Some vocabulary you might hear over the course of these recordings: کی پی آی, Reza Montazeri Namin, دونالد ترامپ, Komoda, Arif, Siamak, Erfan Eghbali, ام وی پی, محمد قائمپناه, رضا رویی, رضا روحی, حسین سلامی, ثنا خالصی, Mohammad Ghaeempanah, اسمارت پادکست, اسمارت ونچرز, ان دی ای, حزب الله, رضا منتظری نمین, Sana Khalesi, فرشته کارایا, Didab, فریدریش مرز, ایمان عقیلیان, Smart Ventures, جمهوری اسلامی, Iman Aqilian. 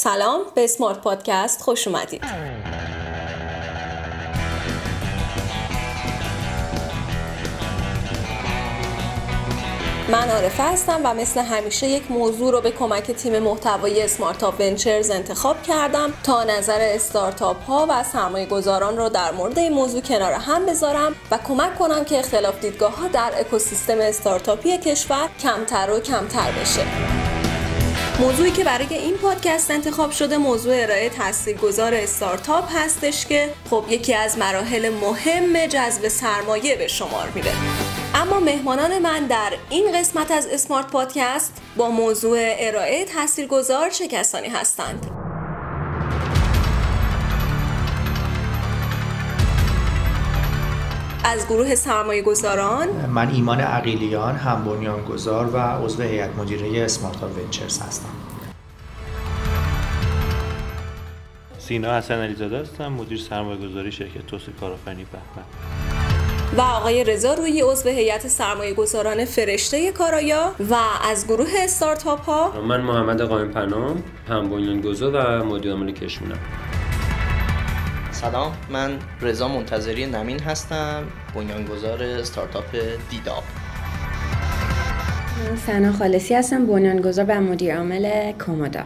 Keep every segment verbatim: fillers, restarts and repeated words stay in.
سلام، به اسمارت پادکست خوش اومدید. من عارف هستم و مثل همیشه یک موضوع رو به کمک تیم محتوایی اسمارت ونچرز انتخاب کردم تا نظر استارتاپ ها و سرمایه‌گذاران رو در مورد این موضوع کنار هم بذارم و کمک کنم که اختلاف دیدگاه ها در اکوسیستم استارتاپی کشور کمتر و کمتر بشه. موضوعی که برای این پادکست انتخاب شده موضوع ارائه تاثیرگذار استارتاپ هستش که خب یکی از مراحل مهم جذب سرمایه به شمار میره. اما مهمانان من در این قسمت از اسمارت پادکست با موضوع ارائه تاثیرگذار چه کسانی هستند؟ از گروه سرمایه‌گذاران من ایمان عقیلیان، هم بنیانگذار و عضو هیئت مدیره اسمارت ونچرز هستم. سینا حسن‌علیزاده هستم، مدیر سرمایه‌گذاری شرکت توسعه کارآفرینی بهمن. و آقای رضا رویی عضو هیئت سرمایه‌گذاران فرشته کارایا و از گروه استارتاپ ها من محمد قائمپناه، هم بنیانگذار و مدیر عامل کشمونم. سلام، من رضا منتظری نمین هستم، بنیانگذار استارتاپ دیداب. من سنا خالصی هستم، بنیانگذار و مدیر عامل کومودا.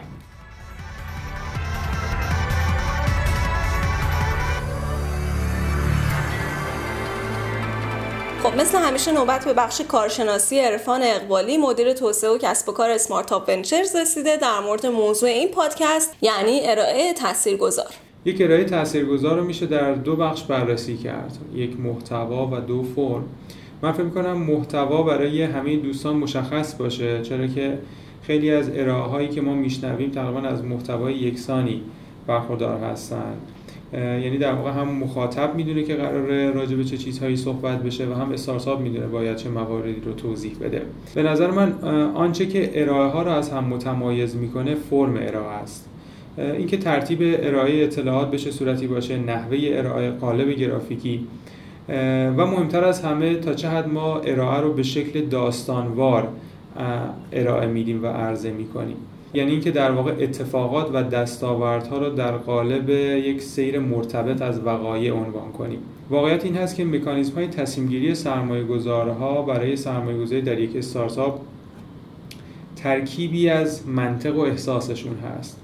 خب مثل همیشه نوبت به بخش کارشناسی عرفان اقبالی، مدیر توسعه و کسب و کار اسمارتاپ ونچرز رسیده در مورد موضوع این پادکست، یعنی ارائه تاثیرگذار. یک ارائه تاثیرگذار رو میشه در دو بخش بررسی کرد، یک محتوا و دو فرم. من فکر می‌کنم محتوا برای همه دوستان مشخص باشه، چرا که خیلی از ارائه‌هایی که ما میشنویم تقریبا از محتوای یکسانی برخوردار هستند. یعنی در واقع هم مخاطب میدونه که قراره راجع به چه چیزهایی صحبت بشه و هم استارتاپ میدونه باید چه مواردی رو توضیح بده. به نظر من آنچه که ارائه ها رو از هم متمایز میکنه فرم ارائه است. اینکه ترتیب ارائه اطلاعات بشه صورتی باشه، نحوه ارائه، قالب گرافیکی و مهمتر از همه تا چه حد ما ارائه رو به شکل داستانوار ارائه میدیم و عرضه میکنیم. یعنی اینکه در واقع اتفاقات و دستاوردها رو در قالب یک سیر مرتبط از وقایع عنوان کنیم. واقعیت این هست که مکانیزم‌های تصمیم‌گیری سرمایه‌گذارها برای سرمایه‌گذاری در یک استارتاپ ترکیبی از منطق و احساسشون هست.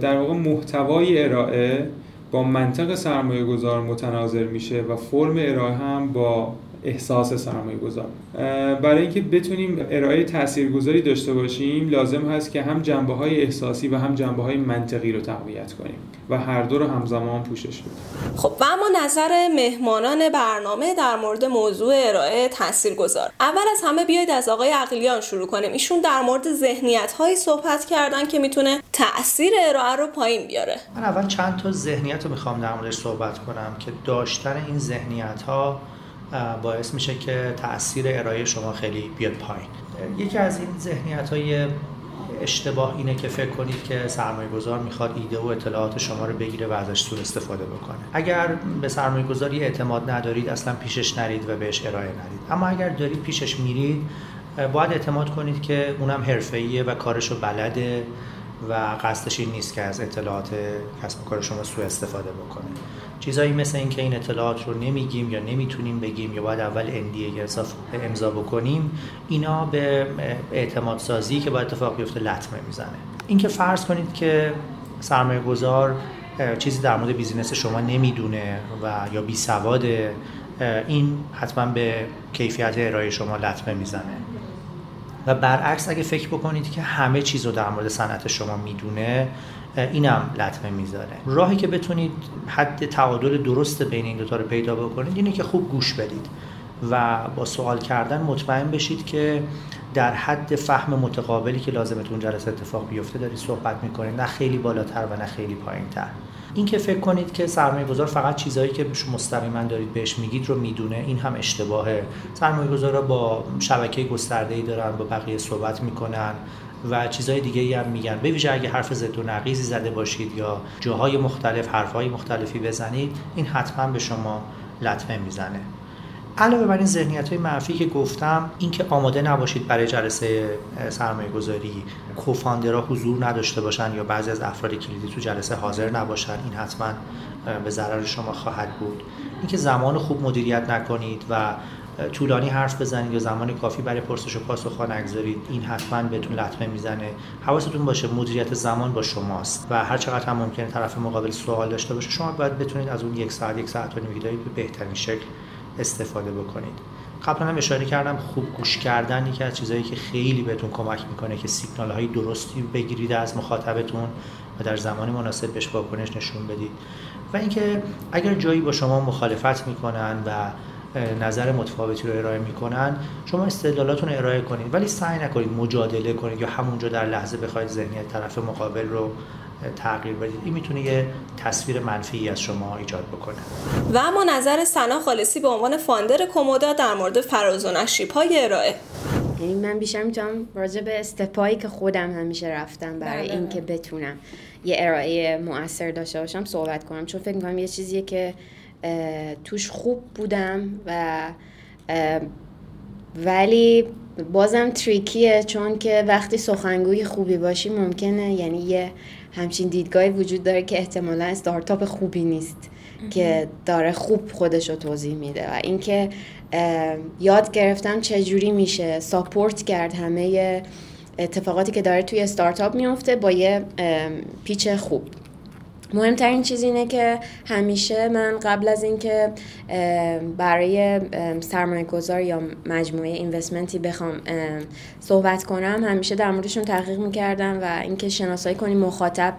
در واقع محتوای ارائه با منطق سرمایه‌گذار متناظر میشه و فرم ارائه هم با احساس سرمایه‌گذار. برای اینکه بتونیم ارائه تاثیرگذاری داشته باشیم لازم هست که هم جنبه‌های احساسی و هم جنبه‌های منطقی رو تقویت کنیم و هر دو رو همزمان پوشش بدیم. خب و اما نظر مهمانان برنامه در مورد موضوع ارائه تاثیرگذار. اول از همه بیایید از آقای عقیلیان شروع کنیم. ایشون در مورد ذهنیت‌های صحبت کردن که میتونه تأثیر ارائه رو پایین بیاره. من اول چند تا ذهنیت رو می‌خوام در موردش صحبت کنم که داشتن این ذهنیت‌ها باعث میشه که تأثیر ارائه شما خیلی بیاد پایین. یکی از این ذهنیت‌های اشتباه اینه که فکر کنید که سرمایه‌گذار میخواد ایده و اطلاعات شما رو بگیره و ازش سوء استفاده بکنه. اگر به سرمایه‌گذاری اعتماد ندارید اصلا پیشش نرید و بهش ارائه ندید. اما اگر دارید پیشش میرید باید اعتماد کنید که اونم حرفه‌ایه و کارشو بلده و قصدش این نیست که از اطلاعات کسب و کار شما سوء استفاده بکنه. چیزایی مثل این که این اطلاعات رو نمیگیم یا نمیتونیم بگیم یا باید اول ان دی ای امضا بکنیم، اینا به اعتماد سازی که باید اتفاق بیفته لطمه میزنه. اینکه فرض کنید که سرمایه گذار چیزی در مورد بیزینس شما نمیدونه و یا بی سواده، این حتما به کیفیت ارائه شما لطمه میزنه. و برعکس اگه فکر بکنید که همه چیز رو در مورد صنعت شما میدونه، اینم لطمه میذاره. راهی که بتونید حد تعادل درست بین این دوتا رو پیدا بکنید اینه که خوب گوش بدید و با سوال کردن مطمئن بشید که در حد فهم متقابلی که لازمه تو اون جلسه اتفاق بیفته دارید صحبت میکنید، نه خیلی بالاتر و نه خیلی پایینتر. این که فکر کنید که سرمایه‌گذار فقط چیزایی که مستقیما دارید بهش میگید رو میدونه، این هم اشتباهه. سرمایه‌گذارا با شبکه گسترده‌ای دارن، با بقیه صحبت میکنن و چیزهای دیگه‌ای هم میگن. به ویژه اگه حرف زد و نقیضی زده باشید یا جاهای مختلف حرفهای مختلفی بزنید، این حتما به شما لطمه میزنه. علاوه بر این ذهنیت‌های منفی که گفتم، اینکه آماده نباشید برای جلسه سرمایه‌گذاری، کوفاندرها حضور نداشته باشن یا بعضی از افراد کلیدی تو جلسه حاضر نباشن، این حتما به ضرر شما خواهد بود. اینکه زمان خوب مدیریت نکنید و طولانی حرف بزنید یا زمان کافی برای پرسش و پاسخ نگذارید، این حتما بهتون لطمه میزنه. حواستون باشه مدیریت زمان با شماست و هر چقدر هم ممکنه طرف مقابل سوال داشته باشه، شما باید بتونید از اون یک ساعت یک ساعت و نیم که دارید به بهترین شکل استفاده بکنید. قبلا هم اشاره کردم، خوب گوش کردن یکی از چیزایی که خیلی بهتون کمک میکنه که سیگنال‌های درستی بگیرید از مخاطبتون و در زمان مناسب بهش واکنش نشون بدید. و اینکه اگر جایی با شما مخالفت میکنن و نظر متفاوتی رو ارائه میکنن، شما استدلالاتون رو ارائه کنید، ولی سعی نکنید مجادله کنید یا همونجا در لحظه بخواید ذهنیت طرف مقابل رو تغییر بدید. این میتونه یه تصویر منفی از شما ایجاد بکنه. و اما نظر ثنا خالصی به عنوان فاوندر کومودا در مورد فراز و نشیب‌های ارائه. یعنی من بیشتر میتونم راجع به استپایی که خودم همیشه رفتم برای اینکه بتونم یه ارائه مؤثر داشته باشم صحبت کنم، چون فکر می‌کنم یه چیزیه که توش خوب بودم و ولی بازم تریکیه، چون که وقتی سخنگوی خوبی باشی ممکنه، یعنی یه همچین دیدگاهی وجود داره که احتمالاً استارتاپ خوبی نیست که داره خوب خودش رو توضیح میده. و اینکه یاد گرفتم چجوری میشه ساپورت کرد همه اتفاقاتی که داره توی استارتاپ میفته با یه پیچ خوب. مهمترین چیز اینه که همیشه من قبل از اینکه برای سرمایه‌گذار یا مجموعه اینوستمنتی بخوام صحبت کنم، همیشه در موردشون تحقیق می‌کردم و اینکه شناسایی کنیم مخاطب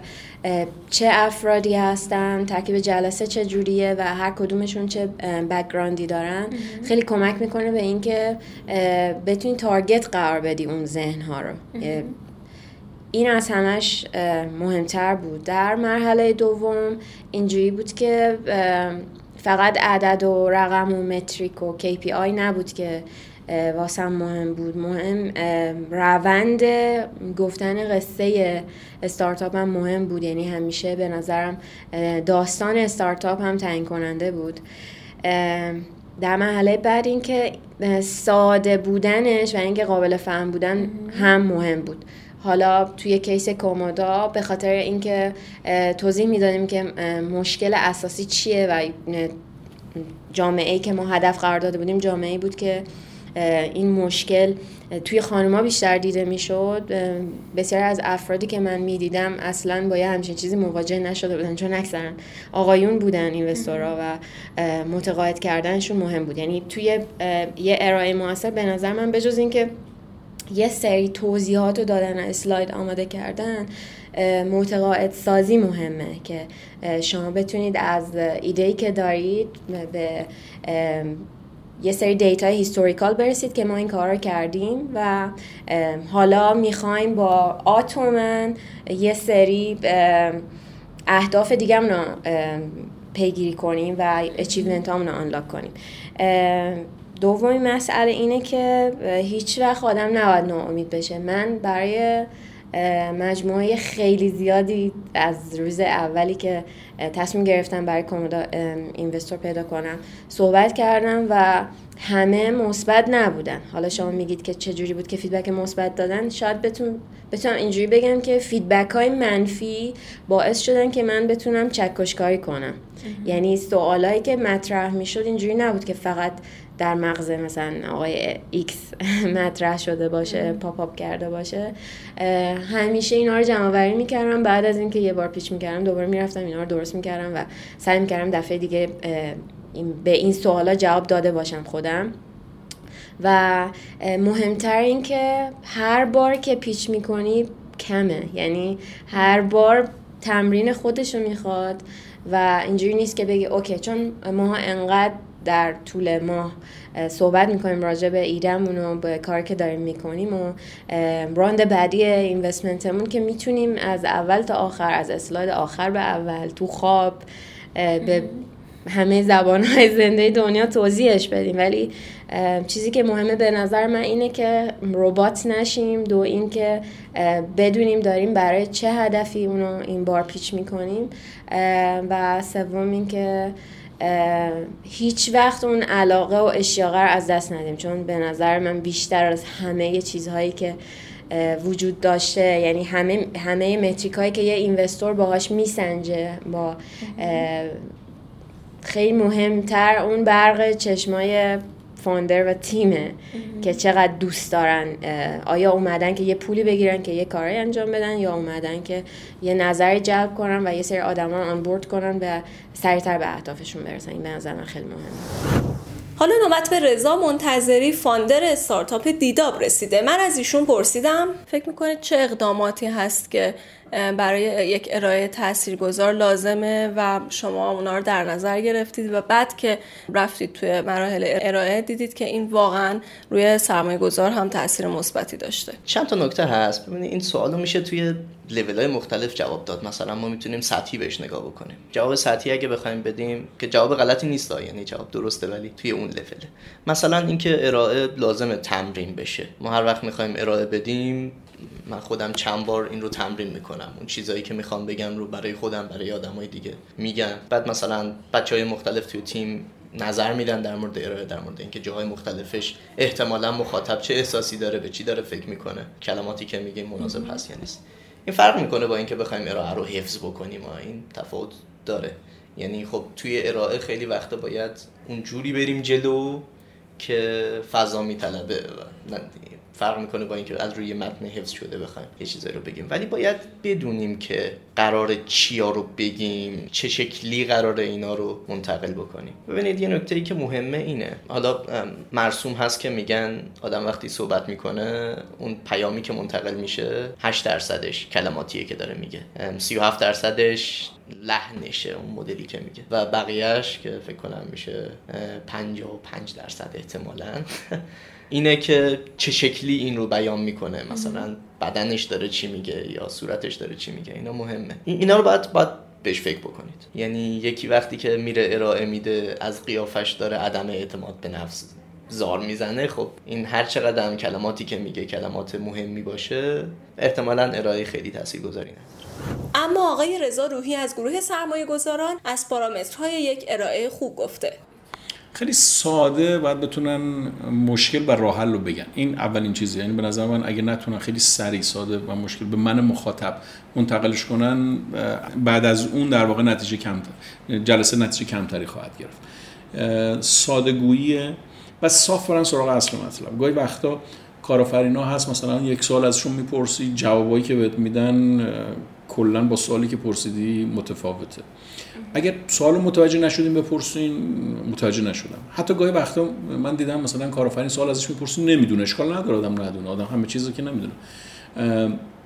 چه افرادی هستن، ترکیب جلسه چه جوریه و هر کدومشون چه بک‌گراندی دارن، خیلی کمک می‌کنه به اینکه بتونی تارگت قرار بدی اون ذهن‌ها رو. این از همش مهمتر بود. در مرحله دوم اینجوری بود که فقط عدد و رقم و متریک و کی پی آی نبود که واسم مهم بود، مهم روند گفتن قصه استارتاپ هم مهم بود. یعنی همیشه به نظرم داستان استارتاپ هم تعیین کننده بود. در مرحله بعد این که ساده بودنش و اینکه قابل فهم بودن هم مهم بود. حالا توی کیس کومودا به خاطر اینکه توضیح میدادیم که مشکل اساسی چیه و جامعه‌ای که ما هدف قرار داده بودیم جامعه‌ای بود که این مشکل توی خانم‌ها بیشتر دیده میشد، بسیاری از افرادی که من میدیدم اصلاً با یه همچین چیزی مواجه نشده بودن، چون اکثرا آقایون بودن اینوستورها و متقاعد کردنشون مهم بود. یعنی توی یه ارائه مؤثر به نظر من بجز اینکه یه سری توضیحات رو دادن، اسلاید آماده کردن، متقاعد سازی مهمه که شما بتونید از ایده‌ای که دارید به یه سری دیتای هیستوریکال برسید که ما این کار رو کردیم و حالا میخوایم با آتومن یه سری اهداف دیگه هم رو پیگیری کنیم و اچیومنت هم رو آنلاک کنیم. دومین مسئله اینه که هیچ وقت آدم نباید ناامید بشه. من برای مجموعه خیلی زیادی از روز اولی که تصمیم گرفتم برای کومودا اینوستور پیدا کنم صحبت کردم و همه مثبت نبودن. حالا شما میگید که چجوری بود که فیدبک مثبت دادن، شاید بتونم بتونم اینجوری بگم که فیدبک های منفی باعث شدن که من بتونم چکشکاری کنم. یعنی سوالایی که مطرح میشد اینجوری نبود که فقط در مغز مثلا آقای ایکس مطرح شده باشه، پاپ آپ کرده باشه. همیشه اینا رو جمع آوری میکردم، بعد از اینکه یه بار پیچ میکردم دوباره میرفتم اینا رو درست میکردم و سعی میکردم دفعه دیگه به این سوالا جواب داده باشم خودم. و مهمتر این که هر بار که پیچ میکنی کمه، یعنی هر بار تمرین خودشو میخواد و اینجوری نیست که بگی اوکی چون ماها انقدر در طول ماه صحبت میکنیم راجع به ایده‌مون و به کاری که داریم میکنیم و راند بعدی اینوستمنتمون که میتونیم از اول تا آخر، از اسلاید آخر به اول، تو خواب، به همه زبانهای زنده دنیا توضیحش بدیم. ولی چیزی که مهمه به نظر من اینه که ربات نشیم. دو این که بدونیم داریم برای چه هدفی اونو این بار پیچ میکنیم و سوم این که هیچ وقت اون علاقه و اشتیاق رو از دست ندیم، چون به نظر من بیشتر از همه چیزهایی که وجود داشته، یعنی همه همه متریکایی که یه اینوستور باهاش میسنجه، با خیلی مهمتر اون برق چشمای فاندر و تیمه که چقدر دوست دارن، آیا اومدن که یه پولی بگیرن که یه کاری انجام بدن، یا اومدن که یه نظری جلب کنن و یه سری آدما آنبورد کنن و سریعتر به اهدافشون برسن. این به نظر من خیلی مهمه. حالا نوبت به رضا منتظری، فاندر استارتاپ دیداب رسیده. من از ایشون پرسیدم فکر میکنید چه اقداماتی هست که برای یک ارائه تاثیرگذار لازمه و شما اونا رو در نظر گرفتید و بعد که رفتید توی مراحل ارائه دیدید که این واقعا روی سرمایه‌گذار هم تاثیر مثبتی داشته؟ چند تا نکته هست. ببینید این سوالو میشه توی لول‌های مختلف جواب داد. مثلا ما میتونیم سطحی بهش نگاه بکنیم. جواب سطحی اگه بخوایم بدیم که جواب غلطی نیست، یعنی جواب درسته، ولی توی اون لوله. مثلا اینکه ارائه لازمه تمرین بشه. ما هر وقت می‌خوایم ارائه بدیم، من خودم چند بار این رو تمرین میکنم، اون چیزایی که میخوام بگم رو برای خودم برای آدمای دیگه میگم. بعد مثلا بچهای مختلف توی تیم نظر میدن در مورد ارائه، در مورد اینکه جاهای مختلفش احتمالاً مخاطب چه احساسی داره، به چی داره فکر میکنه، کلماتی که میگه مناسب هست یا نیست. این فرق میکنه با اینکه بخوایم ارائه رو حفظ بکنیم، این تفاوت داره. یعنی خب توی ارائه خیلی وقت باید اونجوری بریم جلو که فضا میطلبه و فرق میکنه با اینکه از روی متن حفظ شده بخوایم یه چیزایی رو بگیم، ولی باید بدونیم که قراره چیا رو بگیم، چه شکلی قراره اینا رو منتقل بکنیم. ببینید یه نکته‌ای که مهمه اینه، حالا مرسوم هست که میگن آدم وقتی صحبت میکنه اون پیامی که منتقل میشه هشت درصدش کلماتیه که داره میگه، سی و هفت درصدش لحنشه، اون مدلی که میگه، و بقیهش که فکر کنم میشه پنجاه و پنج درصد احتمالاً اینه که چه شکلی این رو بیان میکنه، مثلا بدنش داره چی میگه یا صورتش داره چی میگه. اینا مهمه، اینا رو باید باید بهش فکر بکنید. یعنی یکی وقتی که میره ارائه میده از قیافش داره عدم اعتماد به نفس زار میزنه، خب این هر چقدر هم کلماتی که میگه کلمات مهمی باشه احتمالاً ارائه خیلی تاثیرگذاری نداره. اما آقای رضا روحی از گروه سرمایه‌گذاران از پارامترهای یک ارائه خوب گفته. خیلی ساده باید بتونن مشکل و راه حل رو بگن. این اولین چیزه. یعنی به نظر من اگه نتونن خیلی سریع ساده و مشکل به من مخاطب منتقلش کنن، بعد از اون در واقع نتیجه کمتر، جلسه نتیجه کمتری خواهد گرفت. ساده‌گوییه و صاف برن سراغ اصل مطلب. گاهی وقتا کارآفرینا هست مثلا یک سوال ازشون میپرسی، جوابایی که بهت میدن کلا با سوالی که پرسیدی متفاوته. اگر سوالو متوجه نشدین بپرسین، متوجه نشدم. حتی گاهی وقتا من دیدم مثلا کارآفرین سوال ازش میپرسین نمیدونه، اشکال نداره آدم ندونه، آدم همه چیزو که نمیدونه.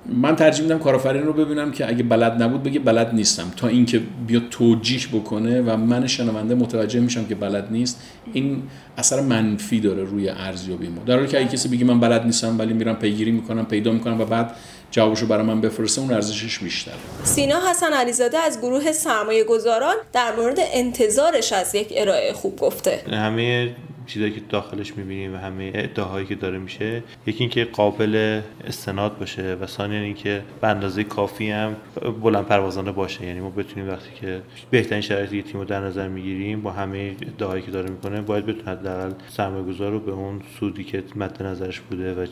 من ترجیح میدم کارآفرین رو ببینم که اگه بلد نبود بگه بلد نیستم، تا اینکه بیا توجیه بکنه و من شنونده متوجه میشم که بلد نیست. این اثر منفی داره روی ارزیابی ما. در حالی که اگه کسی بگه من بلد نیستم ولی میرم پیگیری میکنم، پیدا میکنم و بعد جوابشو برای من بفرسته، اون ارزشش بیشتره. سینا حسن‌علیزاده از گروه سرمایه‌گذاران در مورد انتظارش از یک ارائه خوب گفته. همه چیزایی که داخلش می‌بینیم و همه ادعاهایی که داره میشه، یکی اینکه قابل استناد باشه و ثانیاً اینکه به اندازه کافی هم بلند پروازانه باشه. یعنی ما بتونیم وقتی که بهترین شرایط یه تیمو در نظر میگیریم با همه ادعاهایی که داره میکنه، باید بتونه حداقل سرمایه‌گذار رو به اون سودی که مد نظرش بوده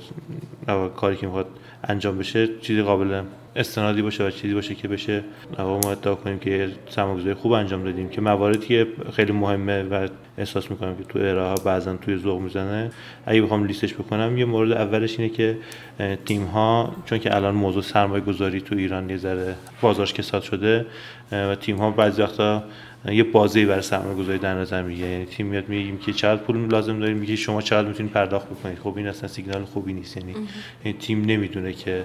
و کاری که میخواد انجام بشه چیزی قابل استنادی باشه و چیزی باشه که بشه ما ادعا کنیم که سرمایه‌گذاری خوب انجام دادیم. که مواردی که خیلی مهمه و احساس می‌کنم که تو ارائه بعضن توی ذوق میزنه، اگه بخوام لیستش بکنم، یه مورد اولش اینه که تیم‌ها، چون که الان موضوع سرمایه‌گذاری تو ایران یه ذره بازارش کساد شده و تیم‌ها بعضی وقتا یه بازه‌ای برای سرمایه‌گذاری در نظر میگیره. یعنی تیم میاد میگیم که چقدر پول لازم داریم، میگه شما چقدر میتونید پرداخت بکنید. خب این اصلا سیگنال خوبی نیست. یعنی تیم نمیدونه که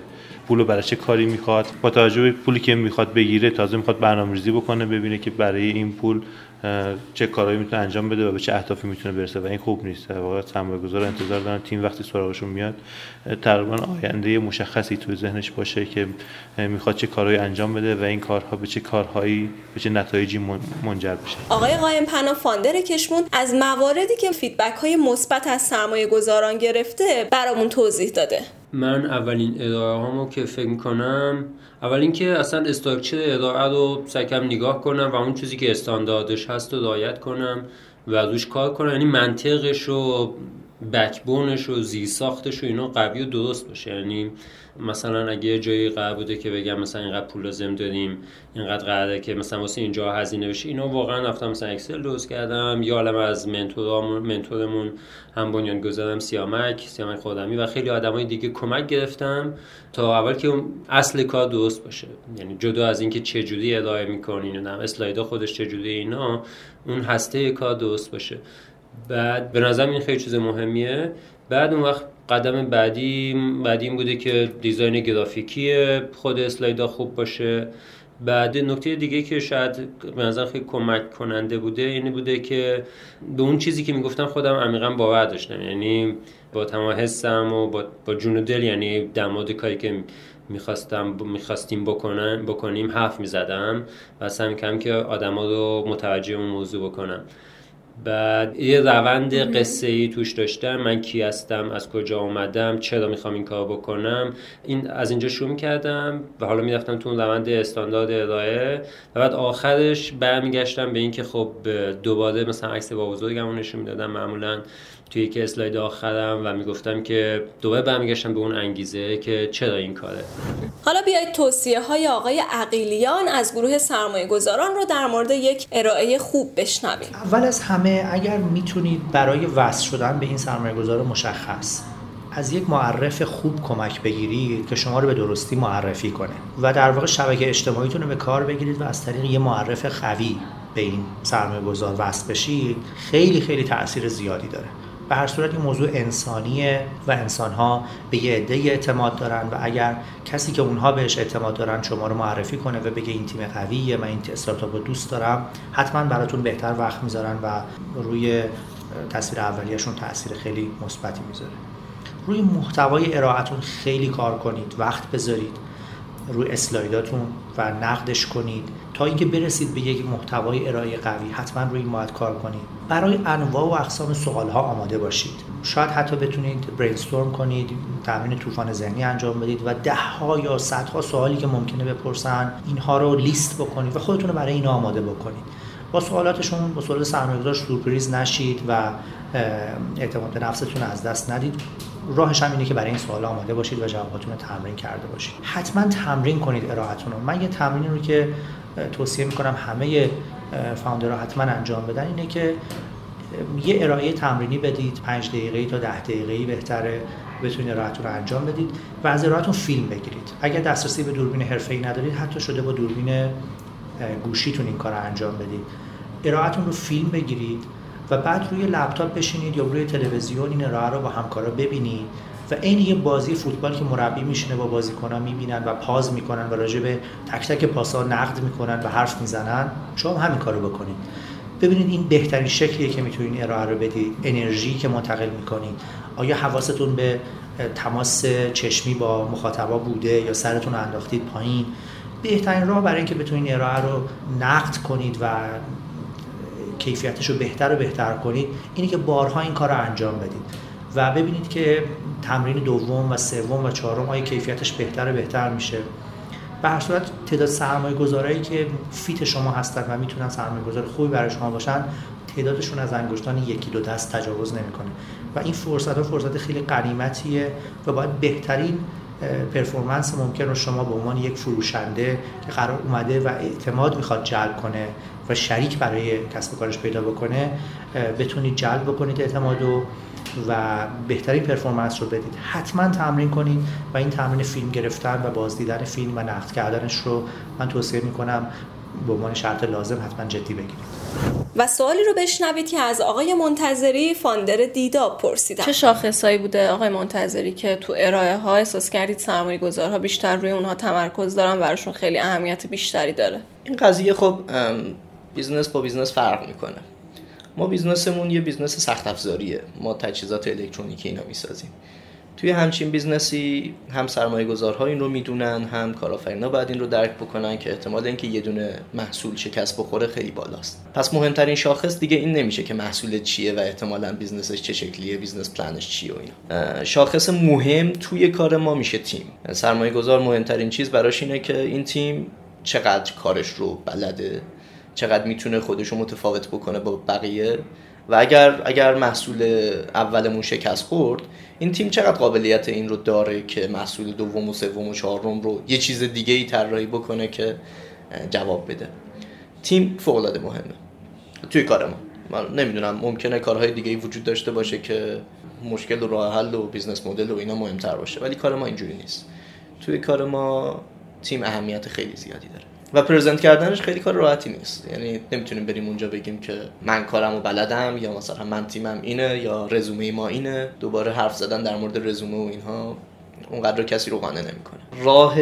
پولو برای چه کاری میخواد. با توجه به پولی که میخواد بگیره، تازه میخواد برنامه‌ریزی بکنه، ببینه که برای این پول چه کارایی میتونه انجام بده و به چه اهدافی میتونه برسه و این خوب نیست. در واقع سرمایه‌گذار انتظار دارن تیم وقتی سراغشون میاد تقریبا آینده مشخصی تو ذهنش باشه که میخواد چه کارهایی انجام بده و این کارها به چه کارهایی به چه نتایجی منجر بشه. آقای قائمپناه فاندر کشمون از مواردی که فیدبک‌های مثبت از سرمایه‌گذاران گرفته برامون توضیح داده. من اولین اداره هامو که فکر میکنم، اول اینکه اصلا استراکچر اداره رو سعی کنم نگاه کنم و اون چیزی که استانداردش هست رو رعایت کنم و روش کار کنم، یعنی منطقش و بکبونش و زیرساختش و اینا قوی و درست باشه. یعنی مثلا اگه جایی قرار بوده که بگم مثلا اینقدر پول لازم داریم، اینقدر قراره که مثلا واسه اینجا هزینه بشه، اینو واقعا رفتم مثلا اکسل درست کردم، یا عالم از منتورامون منتورمون هم بنیانگذارم سیامک سیامک خودمی و خیلی آدمای دیگه کمک گرفتم تا اول که اصل کار درست باشه. یعنی جدا از اینکه چه جوری اداره می‌کنین و اسلایدها خودش چه جوری اینا، اون هسته کار درست باشه. بعد به نظرم این خیلی چیز مهمیه. بعد اون وقت قدم بعدی بعدی این بوده که دیزاین گرافیکی خود اسلایدها خوب باشه. بعد نکته دیگه که شاید به نظر خیلی کمک کننده بوده این بوده که به اون چیزی که میگفتم خودم عمیقا باور داشتم، یعنی با تمام حسم و با, با جون و دل، یعنی در مورد کاری که میخواستم میخواستیم بکنن بکنیم حرف میزدم و سعی می‌کردم که آدما رو متوجه اون موضوع بکنم. بعد یه روند قصه‌ای توش داشتم، من کی هستم، از کجا اومدم، چرا میخوام این کار بکنم، این از اینجا شروع میکردم و حالا میرفتم تو اون روند استاندارد ارائه و بعد آخرش برمیگشتم به این که خب دوباره مثلا عکس با بزرگمو نشون میدادم معمولا توی یک اسلاید آخرم و میگفتم که دوباره برمیگشتم به اون انگیزه که چرا این کاره. حالا بیایید توصیه های آقای عقیلیان از گروه سرمایه گذاران رو در مورد یک ارائه خوب بشنویم. اول از همه اگر میتونید برای وصل شدن به این سرمایه گذار مشخص از یک معرف خوب کمک بگیرید که شما رو به درستی معرفی کنه و در واقع شبکه اجتماعیتون رو به کار بگیرید و از طریق یه معرف قوی به این سرمایه گذار وصل بشید، خیلی خیلی تأثیر زیادی داره. به هر صورت این موضوع انسانیه و انسان‌ها به یه عده اعتماد دارن و اگر کسی که اونها بهش اعتماد دارن شما رو معرفی کنه و بگه این تیم قویه، من این استارتاپ رو دوست دارم، حتما براتون بهتر وقت میذارن و روی تصویر اولیه‌شون تأثیر خیلی مثبتی میذاره. روی محتوای ارائه‌تون خیلی کار کنید، وقت بذارید روی اسلایداتون و نقدش کنید تا اینکه برسید به یک محتوای ارائه قوی. حتما روی این مواد کار کنید. برای انواع و اقسام سوال‌ها آماده باشید. شاید حتی بتونید برینستورم کنید، تمرین طوفان ذهنی انجام بدید و ده ها یا صدها سوالی که ممکنه بپرسن اینها رو لیست بکنید و خودتون رو برای این آماده بکنید. با سوالاتشون با سوال سرمایه‌گذار سورپرایز نشید و اعتماد به نفستون از دست ندید. راهش هم اینه که برای این سوال آماده باشید و جواباتون رو تمرین کرده باشید. حتما تمرین کنید ارائه‌تون رو. من یه تمرین رو که توصیه میکنم همه فاوندرها حتما انجام بدن اینه که یه ارائه تمرینی بدید، پنج دقیقه‌ای تا ده دقیقه‌ای بهتره، بتونید ارائه‌تون رو انجام بدید و از ارائه‌تون فیلم بگیرید. اگر دسترسی به دوربین حرفه‌ای ندارید، حتی شده با دوربین گوشیتون این کار رو انجام بدید. ارائه‌تون رو فیلم بگیرید و بعد روی لپتاپ بشینید یا روی تلویزیون این ارائه رو با همکارا ببینید و عین یه بازی فوتبال که مربی میشینه با بازیکن‌ها میبینن و پاس میکنن و راجع به تک تک پاس‌ها نقد میکنن و حرف میزنن، شما همین کارو بکنید. ببینید این بهترین شکلیه که میتونید ارائه رو بدید، انرژی که منتقل میکنید. آیا حواستون به تماس چشمی با مخاطبا بوده یا سرتون رو انداختید پایین؟ بهترین راه برای اینکه بتونید ارائه رو نقد کنید و کیفیتش رو بهتر و بهتر کنید اینه که بارها این کار رو انجام بدید و ببینید که تمرین دوم و سوم و چهارم آیا کیفیتش بهتر و بهتر میشه. به هر صورت تعداد سرمایه گذارایی که فیت شما هستن و میتونن سرمایه گذار خوبی برای شما باشن تعدادشون از انگشتان یکی دو دست تجاوز نمیکنه و این فرصت ها فرصت خیلی قریمتیه و باید بهترین پرفورمنس ممکن رو شما به عنوان یک فروشنده که قرار اومده و اعتماد میخواد جلب کنه و شریک برای کسب و کارش پیدا بکنه بتونید جلب بکنید اعتماد رو و بهترین پرفورمنس رو بدید. حتما تمرین کنید و این تمرین فیلم گرفتن و بازدیدن فیلم و نقد کردنش رو من توصیه میکنم به عنوان شرط لازم حتما جدی بگیرید. و سوالی رو بشنوید که از آقای منتظری فاندر دیداب پرسیدم. چه شاخصایی بوده آقای منتظری که تو ارائه ها احساس کردید سرمایه گذارها بیشتر روی اونها تمرکز دارن، براشون خیلی اهمیت بیشتری داره؟ این قضیه خب بیزنس با بیزنس فرق میکنه. ما بیزنسمون یه بیزنس سخت افزاریه، ما تجهیزات الکترونیکی اینا میسازیم. توی همچین بیزنسی هم سرمایه گذارها این رو میدونن، هم کارآفرینا باید این رو درک بکنن که احتمال اینکه یه دونه محصول شکست بخوره خیلی بالاست. پس مهمترین شاخص دیگه این نمیشه که محصول چیه و احتمالاً بیزنسش چه شکلیه، بیزنس پلنش چیه و اینا. شاخص مهم توی کار ما میشه تیم. سرمایه گذار مهمترین چیز براش اینه که این تیم چقدر کارش رو بلده، چقدر میتونه خودش رو متفاوت بکنه با بقیه، و اگر اگر محصول اولمون شکست خورد، این تیم چقدر قابلیت این رو داره که محصول دوم و سوم و چهارم رو یه چیز دیگه ای طراحی بکنه که جواب بده. تیم فوق العاده مهمه توی کار ما. من نمیدونم، ممکنه کارهای دیگه ای وجود داشته باشه که مشکل و راه حل و بیزنس مدل و اینا مهمتر باشه، ولی کار ما اینجوری نیست. توی کار ما تیم اهمیت خیلی زیادی داره و پرزنت کردنش خیلی کار راحتی نیست. یعنی نمیتونیم بریم اونجا بگیم که من کارمو بلدم، یا مثلا من تیمم اینه، یا رزومه ما اینه. دوباره حرف زدن در مورد رزومه و اینها اونقدر کسی رو قانع نمیکنه. راه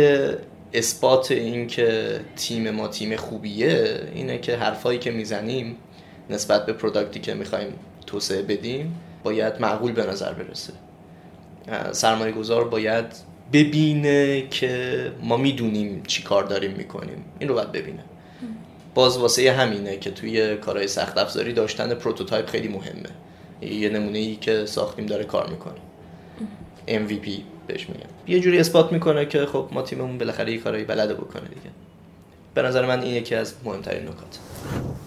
اثبات این که تیم ما تیم خوبیه اینه که حرفایی که میزنیم نسبت به پروداکتی که میخوایم توسعه بدیم باید معقول به نظر برسه. سرمایه گذار باید ببینه که ما میدونیم چی کار داریم میکنیم. این رو باید ببینه. باز واسه همینه که توی کارهای سخت افزاری داشتن پروتوتایپ خیلی مهمه. یه نمونه‌ای که ساختیم داره کار میکنه، ام وی پی بهش میگن، یه جوری اثبات میکنه که خب ما تیممون بالاخره یه کارایی بلده بکنه دیگه. به نظر من این یکی از مهمترین نکات.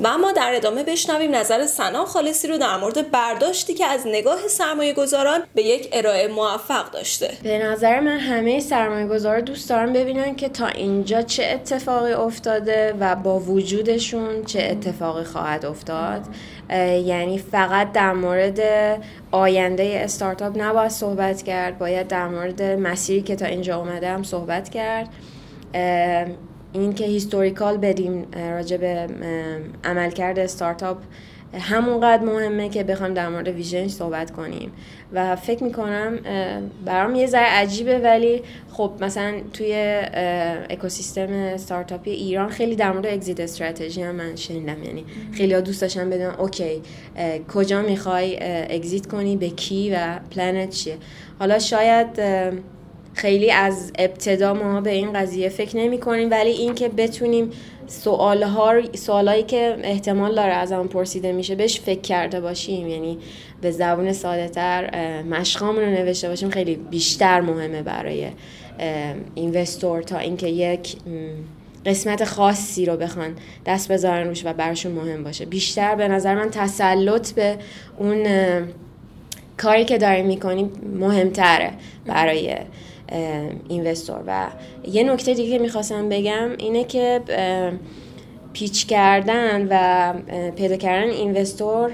و ما در ادامه بشنویم نظر ثنا خالصی رو در مورد برداشتی که از نگاه سرمایه گذاران به یک ارائه موفق داشته. به نظر من همه سرمایه گذارا دوست دارن ببینن که تا اینجا چه اتفاقی افتاده و با وجودشون چه اتفاقی خواهد افتاد. یعنی فقط در مورد آینده استارتاپ نباید صحبت کرد، باید در مورد مسیری که تا اینجا اومده هم صحبت کرد. این که هیستوریکال بدیم راجع به عملکرد استارتاپ همونقدر مهمه که بخوایم در مورد ویژن صحبت کنیم. و فکر میکنم برام یه ذره عجیبه، ولی خب مثلا توی اکوسیستم استارتاپی ایران خیلی در مورد اگزیت استراتژی هم من شنیدم. یعنی خیلی‌ها دوست داشتن بدونن اوکی کجا میخوای اگزیت کنی، به کی و پلنت چیه. حالا شاید خیلی از ابتدا ما به این قضیه فکر نمی کنیم، ولی این که بتونیم سوال‌ها سوالایی که احتمال داره از هم پرسیده میشه بهش فکر کرده باشیم، یعنی به زبون ساده تر مشقامون رو نوشته باشیم، خیلی بیشتر مهمه برای اینوستور تا اینکه یک قسمت خاصی رو بخوان دست بذارن روش و براشون مهم باشه. بیشتر به نظر من تسلط به اون کاری که داریم میکنیم مهمتره برای اینوستور. و یه نکته دیگه که میخواستم بگم اینه که پیچ کردن و پیدا کردن اینوستور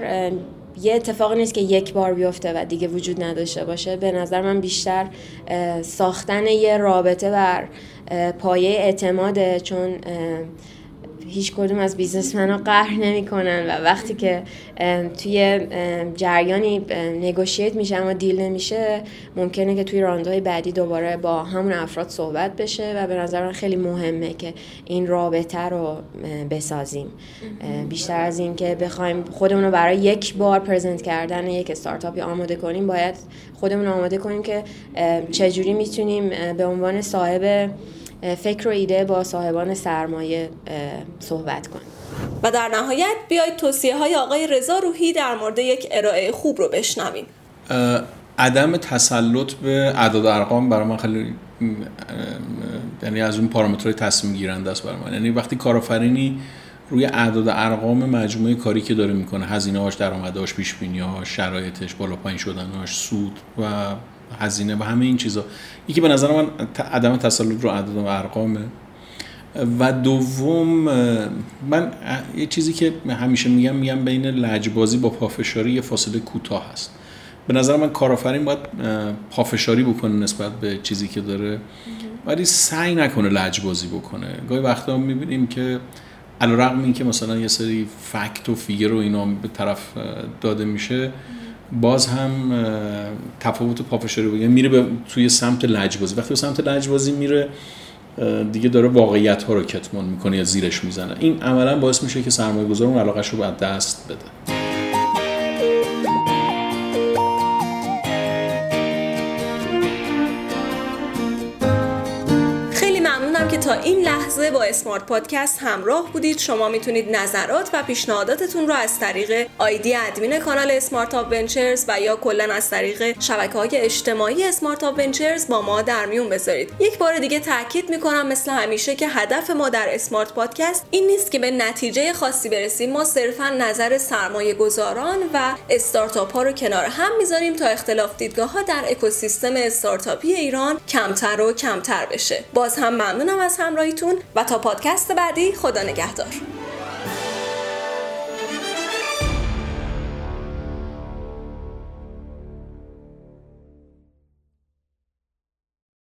یه اتفاقی نیست که یک بار بیفته و دیگه وجود نداشته باشه. به نظر من بیشتر ساختن یه رابطه بر پایه اعتماده، چون هیچ کدوم از بیزنسمن‌ها قهر نمی‌کنن و وقتی که توی جریانی نگوشیت میشه اما دیل نمیشه، ممکنه که توی راندهای بعدی دوباره با همون افراد صحبت بشه و به نظر من خیلی مهمه که این رابطه رو بسازیم، بیشتر از این که بخوایم خودمون رو برای یک بار پرزنت کردن یک استارتاپی آماده کنیم. باید خودمون رو آماده کنیم که چجوری میتونیم به عنوان صاحب فکر و ایده با صاحبان سرمایه صحبت کن. و در نهایت بیایید توصیه‌های آقای رضا روحی در مورد یک ارائه خوب رو بشنویم. عدم تسلط به اعداد ارقام برای من خیلی، یعنی از اون پارامترهای تصمیم گیرنده است برای من. یعنی وقتی کارآفرینی روی اعداد ارقام مجموعه کاری که داره میکنه، هزینه‌هاش، درآمدهاش، پیش‌بینی‌هاش، شرایطش، بالا پایین شدن‌هاش، سود و هزینه و همه این چیزا، یکی به نظر من عدم تسلط رو اعداد و ارقامه. و دوم، من یه چیزی که همیشه میگم میگم بین لجبازی با پافشاری یه فاصله کوتاه هست. به نظر من کارآفرین باید پافشاری بکنه نسبت به چیزی که داره، ولی سعی نکنه لجبازی بکنه. گاهی وقتا میبینیم که علیرغم این که مثلا یه سری فکت و فیگر و اینا به طرف داده میشه، باز هم تفاوت پافشاری بگه میره به توی سمت لجبازی. وقتی به سمت لجبازی میره دیگه داره واقعیت ها رو کتمان میکنه یا زیرش میزنه. این عملا باعث میشه که سرمایه گذار اون علاقه‌اش رو از دست بده. تا این لحظه با اسمارت پادکست همراه بودید. شما میتونید نظرات و پیشنهاداتتون رو از طریق آیدی ادمین کانال اسمارت آپ ونچرز و یا کلا از طریق شبکه‌های اجتماعی اسمارت آپ ونچرز با ما در میون بذارید. یک بار دیگه تاکید میکنم مثل همیشه که هدف ما در اسمارت پادکست این نیست که به نتیجه خاصی برسیم. ما صرفا نظر سرمایه‌گذاران و استارتاپ ها رو کنار هم میذاریم تا اختلاف دیدگاه‌ها در اکوسیستم استارتاپی ایران کمتر و کمتر بشه. باز هم ممنونم از همراهیتون و تا پادکست بعدی، خدا نگهدار.